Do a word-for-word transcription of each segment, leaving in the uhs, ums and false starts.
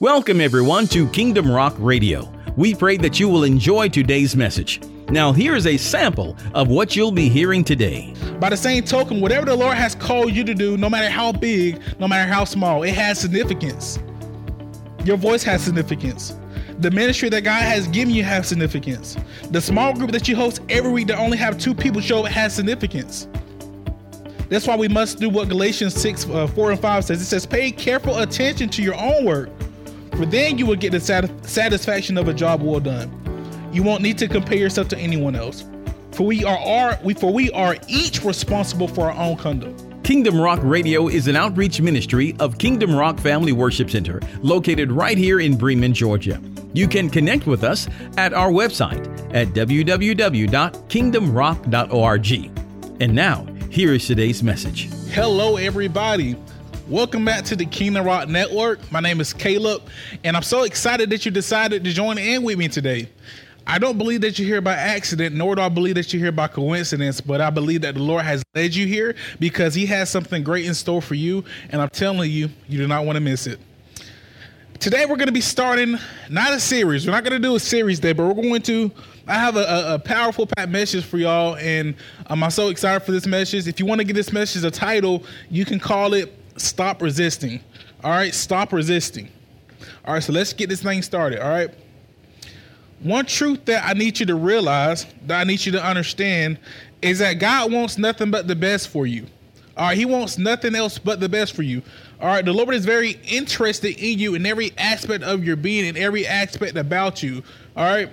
Welcome everyone to Kingdom Rock Radio. We pray that you will enjoy today's message. Now here is a sample of what you'll be hearing today. By the same token, whatever the Lord has called you to do, no matter how big, no matter how small, it has significance. Your voice has significance. The ministry that God has given you has significance. The small group that you host every week that only have two people show up has significance. That's why we must do what Galatians six, uh, four and five says. It says, pay careful attention to your own work, for then you will get the sat- satisfaction of a job well done. You won't need to compare yourself to anyone else, for we are our, we, for we are each responsible for our own conduct. Kingdom Rock Radio is an outreach ministry of Kingdom Rock Family Worship Center, located right here in Bremen, Georgia. You can connect with us at our website at w w w dot kingdom rock dot org. And now, here is today's message. Hello, everybody. Welcome back to the Kingdom Rock Network. My name is Caleb, and I'm so excited that you decided to join in with me today. I don't believe that you're here by accident, nor do I believe that you're here by coincidence, but I believe that the Lord has led you here because he has something great in store for you, and I'm telling you, you do not want to miss it. Today, we're going to be starting not a series. We're not going to do a series day, but we're going to I have a, a, a powerful packed message for y'all, and um, I'm so excited for this message. If you want to give this message a title, you can call it Stop Resisting. All right, stop resisting. All right, so let's get this thing started. All right. One truth that I need you to realize, that I need you to understand, is that God wants nothing but the best for you. All right, he wants nothing else but the best for you. All right, the Lord is very interested in you in every aspect of your being, in every aspect about you. All right.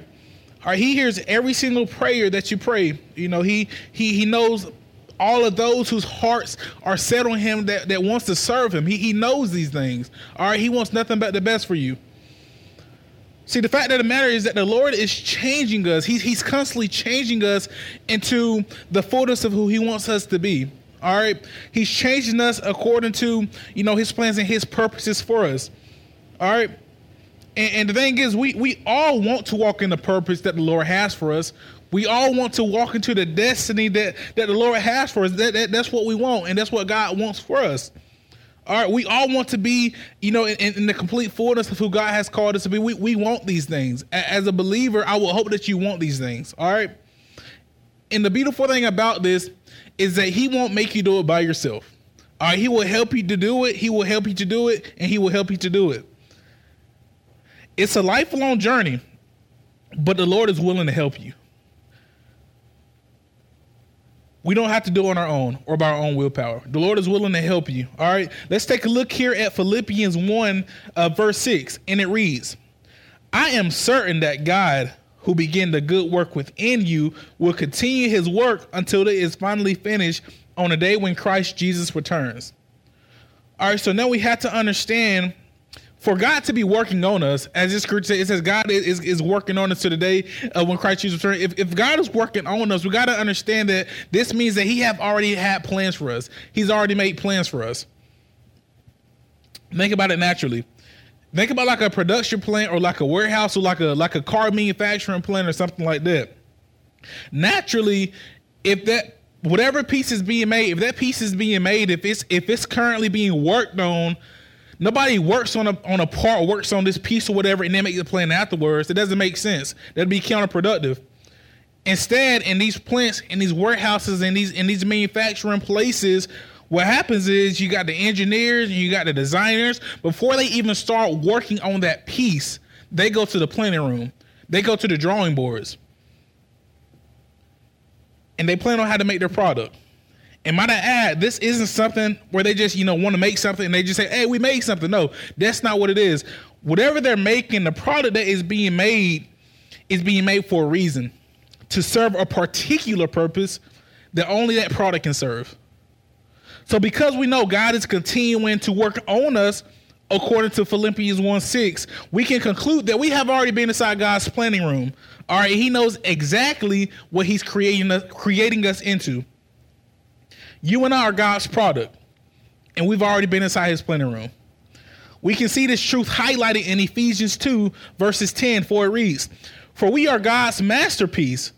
All right, he hears every single prayer that you pray. You know, he he he knows all of those whose hearts are set on him that, that wants to serve him. He, he knows these things. All right. He wants nothing but the best for you. See, the fact of the matter is that the Lord is changing us. He's, he's constantly changing us into the fullness of who he wants us to be. All right. He's changing us according to, you know, his plans and his purposes for us. All right. And, and the thing is, we, we all want to walk in the purpose that the Lord has for us. We all want to walk into the destiny that, that the Lord has for us. That, that That's what we want, and that's what God wants for us. All right, we all want to be, you know, in, in the complete fullness of who God has called us to be. We we want these things. As a believer, I will hope that you want these things, all right? And the beautiful thing about this is that he won't make you do it by yourself. All right, he will help you to do it. He will help you to do it, and he will help you to do it. It's a lifelong journey, but the Lord is willing to help you. We don't have to do it on our own or by our own willpower. The Lord is willing to help you. All right, let's take a look here at Philippians one, uh, verse six, and it reads, I am certain that God, who began the good work within you, will continue his work until it is finally finished on the day when Christ Jesus returns. All right, so now we have to understand, for God to be working on us, as this scripture says, it says God is, is working on us to the day uh, when Christ Jesus returns. If, if God is working on us, we got to understand that this means that he have already had plans for us. He's already made plans for us. Think about it naturally. Think about like a production plant or like a warehouse or like a like a car manufacturing plant or something like that. Naturally, if that whatever piece is being made, if that piece is being made, if it's if it's currently being worked on, nobody works on a on a part or works on this piece or whatever and then make the plan afterwards. It doesn't make sense. That'd be counterproductive. Instead, in these plants, in these warehouses, in these in these manufacturing places, what happens is you got the engineers, you got the designers. Before they even start working on that piece, they go to the planning room. They go to the drawing boards. And they plan on how to make their product. And might I add, this isn't something where they just, you know, want to make something and they just say, hey, we made something. No, that's not what it is. Whatever they're making, the product that is being made is being made for a reason, to serve a particular purpose that only that product can serve. So because we know God is continuing to work on us, according to Philippians one six, we can conclude that we have already been inside God's planning room. All right. He knows exactly what he's creating us, creating us into. You and I are God's product, and we've already been inside his planning room. We can see this truth highlighted in Ephesians two, verses ten, for it reads, for we are God's masterpiece.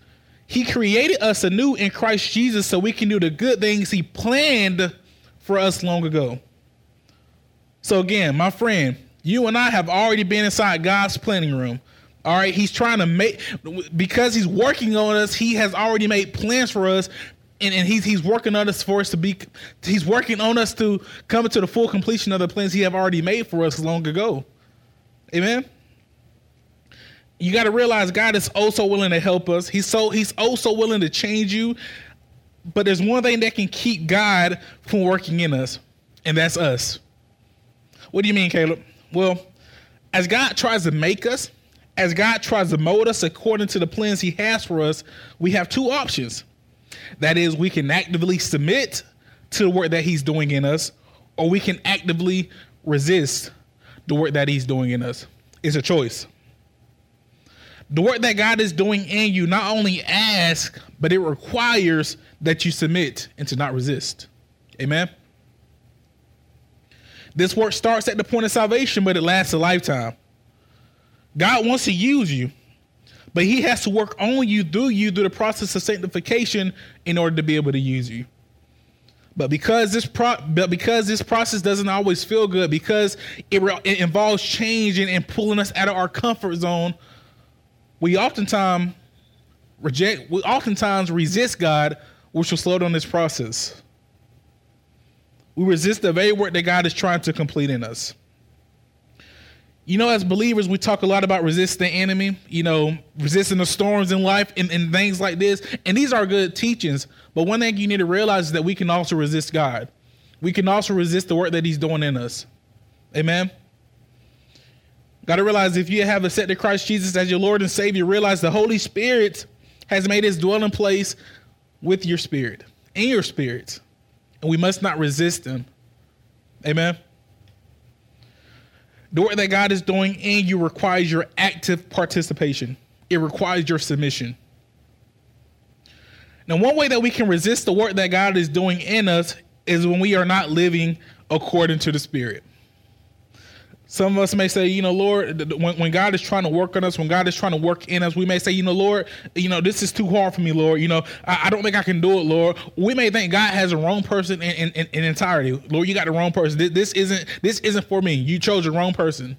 He created us anew in Christ Jesus so we can do the good things he planned for us long ago. So again, my friend, You and I have already been inside God's planning room. All right. He's trying to make, because he's working on us. He has already made plans for us. And, and he's he's working on us for us to be, he's working on us to come to the full completion of the plans he have already made for us long ago. Amen. You got to realize God is also willing to help us. He's so he's also willing to change you. But there's one thing that can keep God from working in us, and that's us. What do you mean, Caleb? Well, as God tries to make us, as God tries to mold us according to the plans he has for us, we have two options. That is, we can actively submit to the work that he's doing in us, or we can actively resist the work that he's doing in us. It's a choice. The work that God is doing in you not only asks, but it requires that you submit and to not resist. Amen. This work starts at the point of salvation, but it lasts a lifetime. God wants to use you, but he has to work on you, through you, through the process of sanctification in order to be able to use you. But because this pro- but because this process doesn't always feel good, because it, re- it involves changing and pulling us out of our comfort zone, we oftentimes reject, we oftentimes resist God, which will slow down this process. We resist the very work that God is trying to complete in us. You know, as believers, we talk a lot about resisting the enemy, you know, resisting the storms in life and, and things like this. And these are good teachings. But one thing you need to realize is that we can also resist God. We can also resist the work that he's doing in us. Amen. Got to realize, if you have accepted Christ Jesus as your Lord and Savior, realize the Holy Spirit has made his dwelling place with your spirit, in your spirit. And we must not resist him. Amen. The work that God is doing in you requires your active participation. It requires your submission. Now, one way that we can resist the work that God is doing in us is when we are not living according to the Spirit. Some of us may say, you know, Lord, when, when God is trying to work on us, when God is trying to work in us, we may say, you know, Lord, you know, this is too hard for me, Lord. You know, I, I don't think I can do it, Lord. We may think God has the wrong person in, in, in entirety. Lord, you got the wrong person. This, this isn't this isn't for me. You chose the wrong person.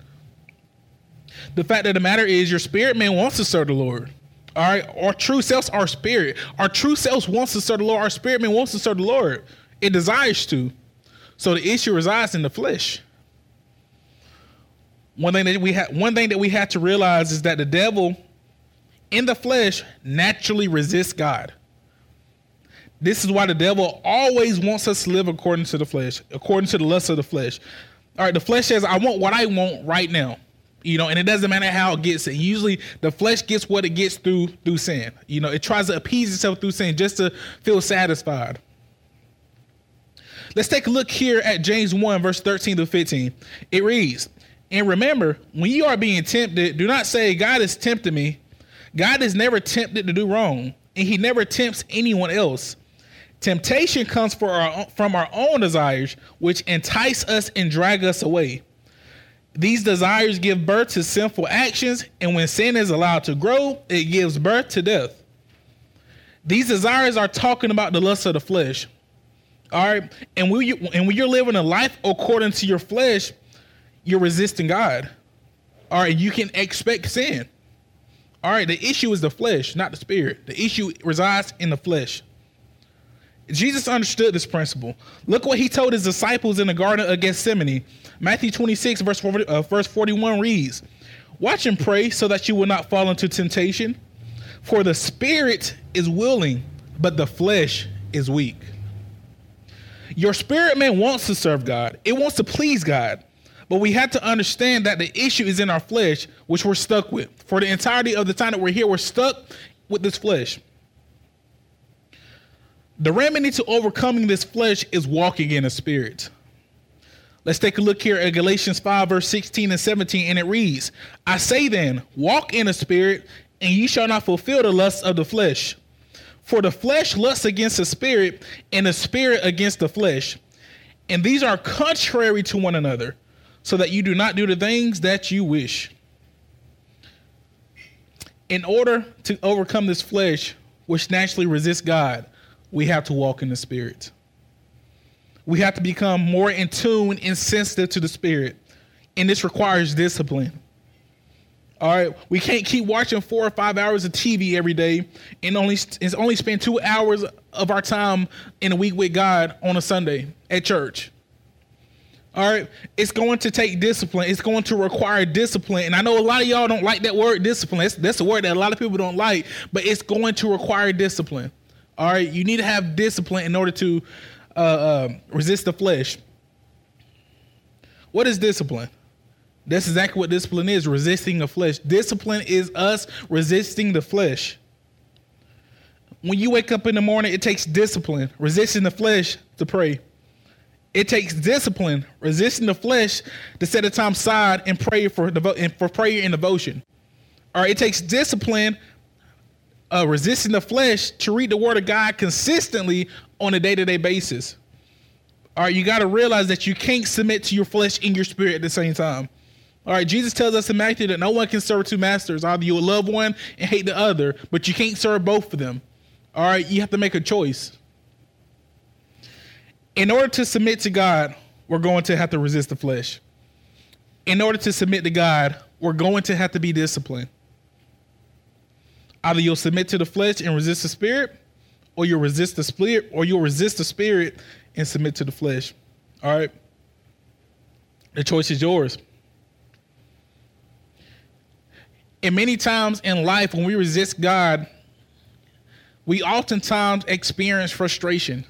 The fact of the matter is, your spirit man wants to serve the Lord. All right. Our true selves, our spirit, our true selves wants to serve the Lord. Our spirit man wants to serve the Lord. It desires to. So the issue resides in the flesh. One thing that we have, one thing that we have to realize is that the devil in the flesh naturally resists God. This is why the devil always wants us to live according to the flesh, according to the lust of the flesh. All right. The flesh says, I want what I want right now, you know, and it doesn't matter how it gets it. Usually the flesh gets what it gets through, through sin. You know, it tries to appease itself through sin just to feel satisfied. Let's take a look here at James one, verse thirteen to fifteen. It reads, and remember, when you are being tempted, do not say, God is tempting me. God is never tempted to do wrong, and he never tempts anyone else. Temptation comes for our, from our own desires, which entice us and drag us away. These desires give birth to sinful actions, and when sin is allowed to grow, it gives birth to death. These desires are talking about the lust of the flesh. All right. And when, you, and when you're living a life according to your flesh, you're resisting God. All right. You can expect sin. All right. The issue is the flesh, not the spirit. The issue resides in the flesh. Jesus understood this principle. Look what he told his disciples in the Garden of Gethsemane. Matthew twenty-six, verse, uh, verse forty-one reads, watch and pray so that you will not fall into temptation. For the spirit is willing, but the flesh is weak. Your spirit man wants to serve God. It wants to please God. But we have to understand that the issue is in our flesh, which we're stuck with. For the entirety of the time that we're here, we're stuck with this flesh. The remedy to overcoming this flesh is walking in the spirit. Let's take a look here at Galatians five, verse sixteen and seventeen, and it reads, I say then, walk in the spirit, and you shall not fulfill the lusts of the flesh. For the flesh lusts against the spirit, and the spirit against the flesh. And these are contrary to one another, so that you do not do the things that you wish. In order to overcome this flesh, which naturally resists God, we have to walk in the spirit. We have to become more in tune and sensitive to the spirit. and this requires discipline. All right, we can't keep watching four or five hours of T V every day and only and only spend two hours of our time in a week with God on a Sunday at church. All right, it's going to take discipline. It's going to require discipline. And I know a lot of y'all don't like that word discipline. That's, that's a word that a lot of people don't like, but it's going to require discipline. All right, you need to have discipline in order to uh, uh, resist the flesh. What is discipline? That's exactly what discipline is, resisting the flesh. Discipline is us resisting the flesh. When you wake up in the morning, it takes discipline, resisting the flesh to pray. It takes discipline, resisting the flesh to set a time aside and pray for devo- and for prayer and devotion. All right, it takes discipline, uh, resisting the flesh to read the word of God consistently on a day-to-day basis. All right, you got to realize that you can't submit to your flesh and your spirit at the same time. All right, Jesus tells us in Matthew that no one can serve two masters. Either you will love one and hate the other, but you can't serve both of them. All right, you have to make a choice. In order to submit to God, we're going to have to resist the flesh. In order to submit to God, we're going to have to be disciplined. Either you'll submit to the flesh and resist the spirit, or you'll resist the spirit, or you'll resist the spirit and submit to the flesh. All right, the choice is yours. And many times in life, when we resist God, we oftentimes experience frustration.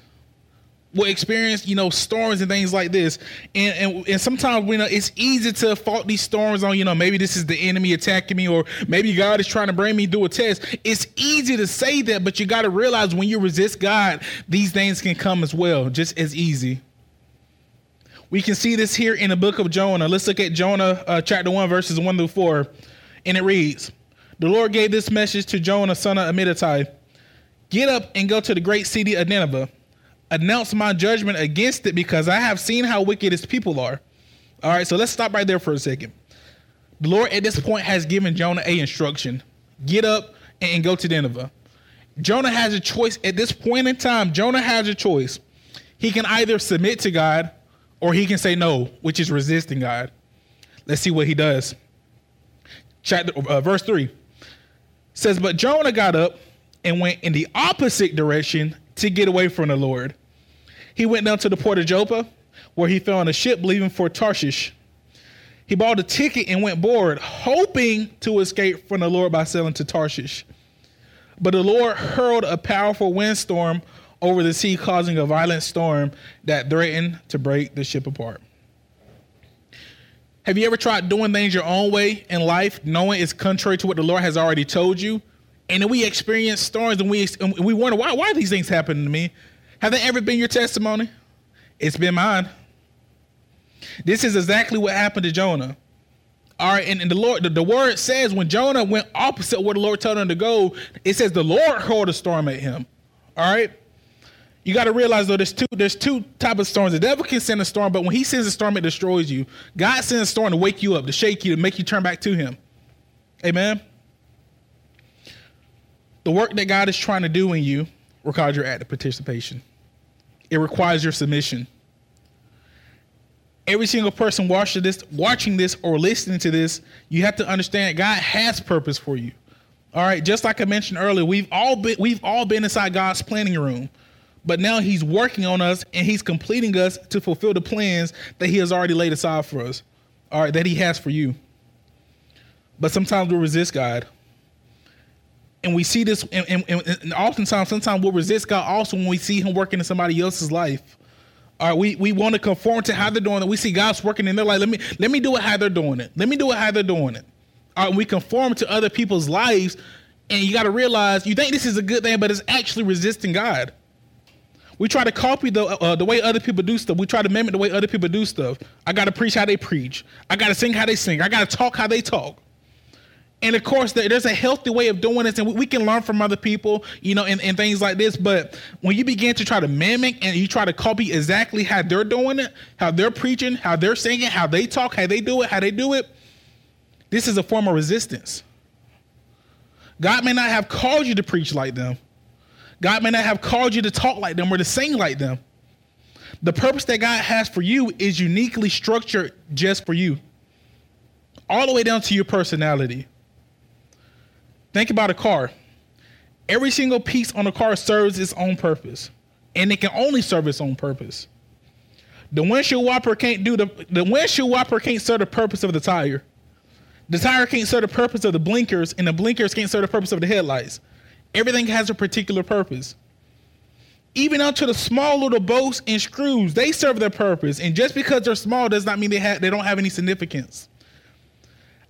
We'll experience, you know, storms and things like this. And and, and sometimes we know it's easy to fault these storms on, you know, maybe this is the enemy attacking me, or maybe God is trying to bring me through a test. It's easy to say that, but you got to realize when you resist God, these things can come as well, just as easy. We can see this here in the book of Jonah. Let's look at Jonah uh, chapter one, verses one through four. And it reads, the Lord gave this message to Jonah, son of Amittai. Get up and go to the great city of Nineveh. Announce my judgment against it, because I have seen how wicked its people are. All right, so let's stop right there for a second. The Lord at this point has given Jonah a instruction. Get up and go to Nineveh. Jonah has a choice at this point in time. Jonah has a choice. He can either submit to God or he can say no, which is resisting God. Let's see what he does. Chapter, uh, verse three says, but Jonah got up and went in the opposite direction to get away from the Lord. He went down to the port of Joppa, where he fell on a ship leaving for Tarshish. He bought a ticket and went aboard, hoping to escape from the Lord by sailing to Tarshish. But the Lord hurled a powerful windstorm over the sea, causing a violent storm that threatened to break the ship apart. Have you ever tried doing things your own way in life, knowing it's contrary to what the Lord has already told you? And then we experience storms and we and we wonder, why, why are these things happening to me? Have they ever been your testimony? It's been mine. This is exactly what happened to Jonah. All right, and, and the Lord, the, the word says when Jonah went opposite where the Lord told him to go, it says the Lord hurled a storm at him. All right. You got to realize, though, there's two there's two types of storms. The devil can send a storm, but when he sends a storm, it destroys you. God sends a storm to wake you up, to shake you, to make you turn back to him. Amen. The work that God is trying to do in you requires your active participation. It requires your submission. Every single person watching this, watching this or listening to this, you have to understand God has purpose for you. All right. Just like I mentioned earlier, we've all been we've all been inside God's planning room. But now he's working on us and he's completing us to fulfill the plans that he has already laid aside for us, all right, that he has for you. But sometimes we resist God. And we see this, and, and, and oftentimes, sometimes we'll resist God also when we see him working in somebody else's life. All right, we, we want to conform to how they're doing it. We see God's working and they're like, let me, let me do it how they're doing it. Let me do it how they're doing it. All right, we conform to other people's lives, and you got to realize you think this is a good thing, but it's actually resisting God. We try to copy the uh, the way other people do stuff. We try to mimic the way other people do stuff. I got to preach how they preach. I got to sing how they sing. I got to talk how they talk. And, of course, there's a healthy way of doing this, and we can learn from other people, you know, and, and things like this. But when you begin to try to mimic and you try to copy exactly how they're doing it, how they're preaching, how they're singing, how they talk, how they do it, how they do it, this is a form of resistance. God may not have called you to preach like them. God may not have called you to talk like them or to sing like them. The purpose that God has for you is uniquely structured just for you. all the way down to your personality. Think about a car. Every single piece on a car serves its own purpose, and it can only serve its own purpose. The windshield wiper can't do the the windshield wiper can't serve the purpose of the tire. The tire can't serve the purpose of the blinkers, and the blinkers can't serve the purpose of the headlights. Everything has a particular purpose. Even up to the small little bolts and screws, they serve their purpose. And just because they're small does not mean they have, they don't have any significance.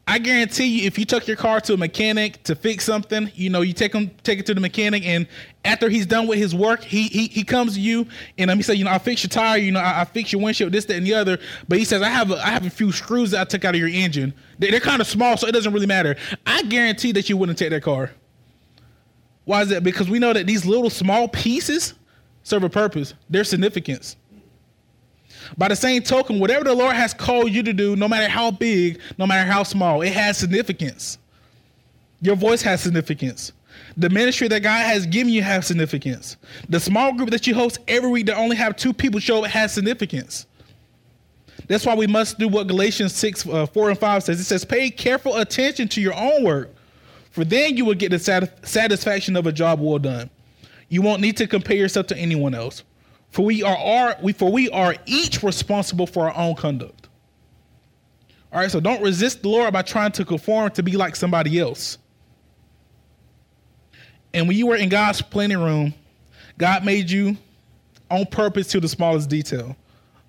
I guarantee you, if you took your car to a mechanic to fix something, you know, you take him, take it to the mechanic, and after he's done with his work, he he he comes to you and um, he says, you know, I fix your tire, you know, I, I fix your windshield, this, that, and the other. But he says, I have a, I have a few screws that I took out of your engine. They, they're kind of small, so it doesn't really matter. I guarantee that you wouldn't take that car. Why is that? Because we know that these little small pieces serve a purpose, their significance. By the same token, whatever the Lord has called you to do, no matter how big, no matter how small, it has significance. Your voice has significance. The ministry that God has given you has significance. The small group that you host every week that only have two people show up has significance. That's why we must do what Galatians six, uh, four and five says. It says, pay careful attention to your own work, for then you will get the satisf- satisfaction of a job well done. You won't need to compare yourself to anyone else. For we are, are we for we are each responsible for our own conduct. All right, so don't resist the Lord by trying to conform to be like somebody else. And when you were in God's planning room, God made you on purpose to the smallest detail.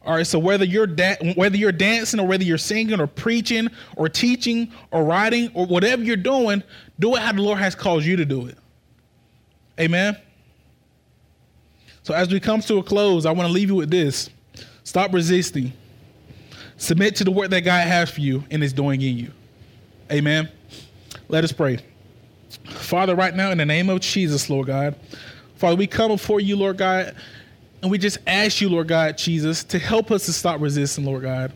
All right, so whether you're da- whether you're dancing or whether you're singing or preaching or teaching or writing or whatever you're doing, do it how the Lord has called you to do it. Amen. So as we come to a close, I want to leave you with this. Stop resisting. Submit to the work that God has for you and is doing in you. Amen. Let us pray. Father, right now, in the name of Jesus, Lord God, Father, we come before you, Lord God, and we just ask you, Lord God, Jesus, to help us to stop resisting, Lord God.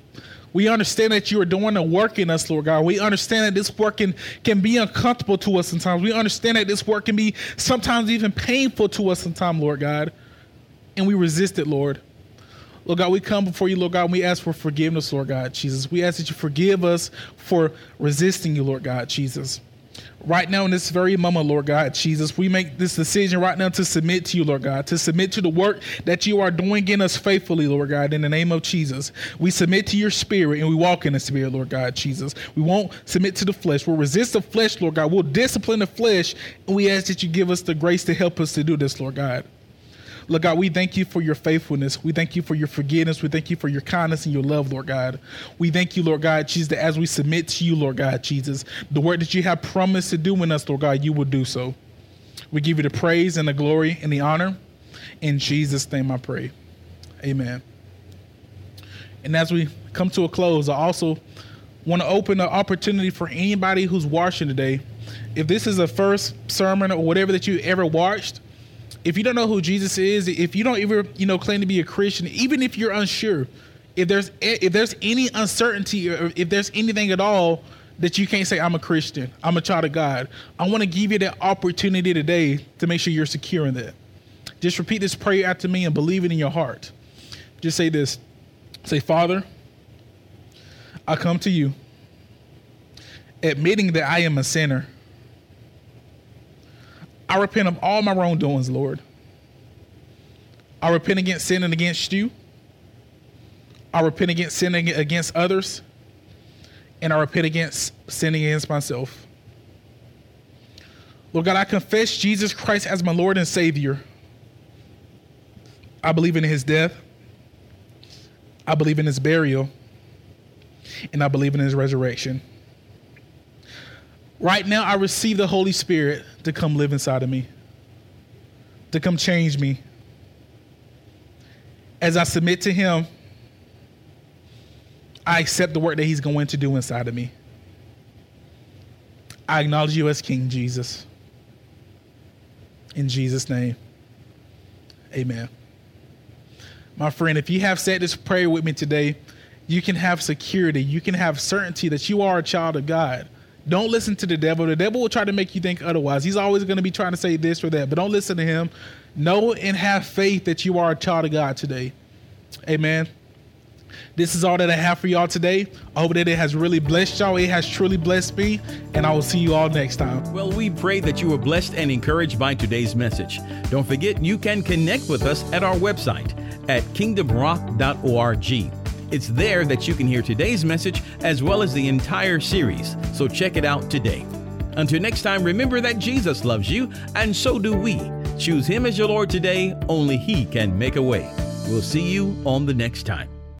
We understand that you are doing a work in us, Lord God. We understand that this work can, can be uncomfortable to us sometimes. We understand that this work can be sometimes even painful to us sometimes, Lord God. And we resist it, Lord. Lord God, we come before you, Lord God, and we ask for forgiveness, Lord God, Jesus. We ask that you forgive us for resisting you, Lord God, Jesus. Right now in this very moment, Lord God, Jesus, we make this decision right now to submit to you, Lord God, to submit to the work that you are doing in us faithfully, Lord God, in the name of Jesus. We submit to your spirit and we walk in the spirit, Lord God, Jesus. We won't submit to the flesh. We'll resist the flesh, Lord God. We'll discipline the flesh, and we ask that you give us the grace to help us to do this, Lord God. Lord God, we thank you for your faithfulness. We thank you for your forgiveness. We thank you for your kindness and your love, Lord God. We thank you, Lord God, Jesus, that as we submit to you, Lord God, Jesus, the work that you have promised to do in us, Lord God, you will do so. We give you the praise and the glory and the honor. In Jesus' name I pray. Amen. And as we come to a close, I also want to open an opportunity for anybody who's watching today. If this is the first sermon or whatever that you ever watched, if you don't know who Jesus is, if you don't ever, you know, claim to be a Christian, even if you're unsure, if there's if there's any uncertainty or if there's anything at all that you can't say, I'm a Christian, I'm a child of God, I want to give you that opportunity today to make sure you're secure in that. Just repeat this prayer after me and believe it in your heart. Just say this. Say, Father, I come to you admitting that I am a sinner. I repent of all my wrongdoings, Lord. I repent against sin and against you. I repent against sin against others. And I repent against sin against myself. Lord God, I confess Jesus Christ as my Lord and Savior. I believe in his death. I believe in his burial. And I believe in his resurrection. Right now, I receive the Holy Spirit to come live inside of me, to come change me. As I submit to him, I accept the work that he's going to do inside of me. I acknowledge you as King Jesus. In Jesus' name, amen. My friend, if you have said this prayer with me today, you can have security. You can have certainty that you are a child of God. Don't listen to the devil. The devil will try to make you think otherwise. He's always going to be trying to say this or that, but don't listen to him. Know and have faith that you are a child of God today. Amen. This is all that I have for y'all today. I hope that it has really blessed y'all. It has truly blessed me, and I will see you all next time. Well, we pray that you were blessed and encouraged by today's message. Don't forget, you can connect with us at our website at kingdom rock dot org. It's there that you can hear today's message as well as the entire series, so check it out today. Until next time, remember that Jesus loves you, and so do we. Choose Him as your Lord today. Only He can make a way. We'll see you on the next time.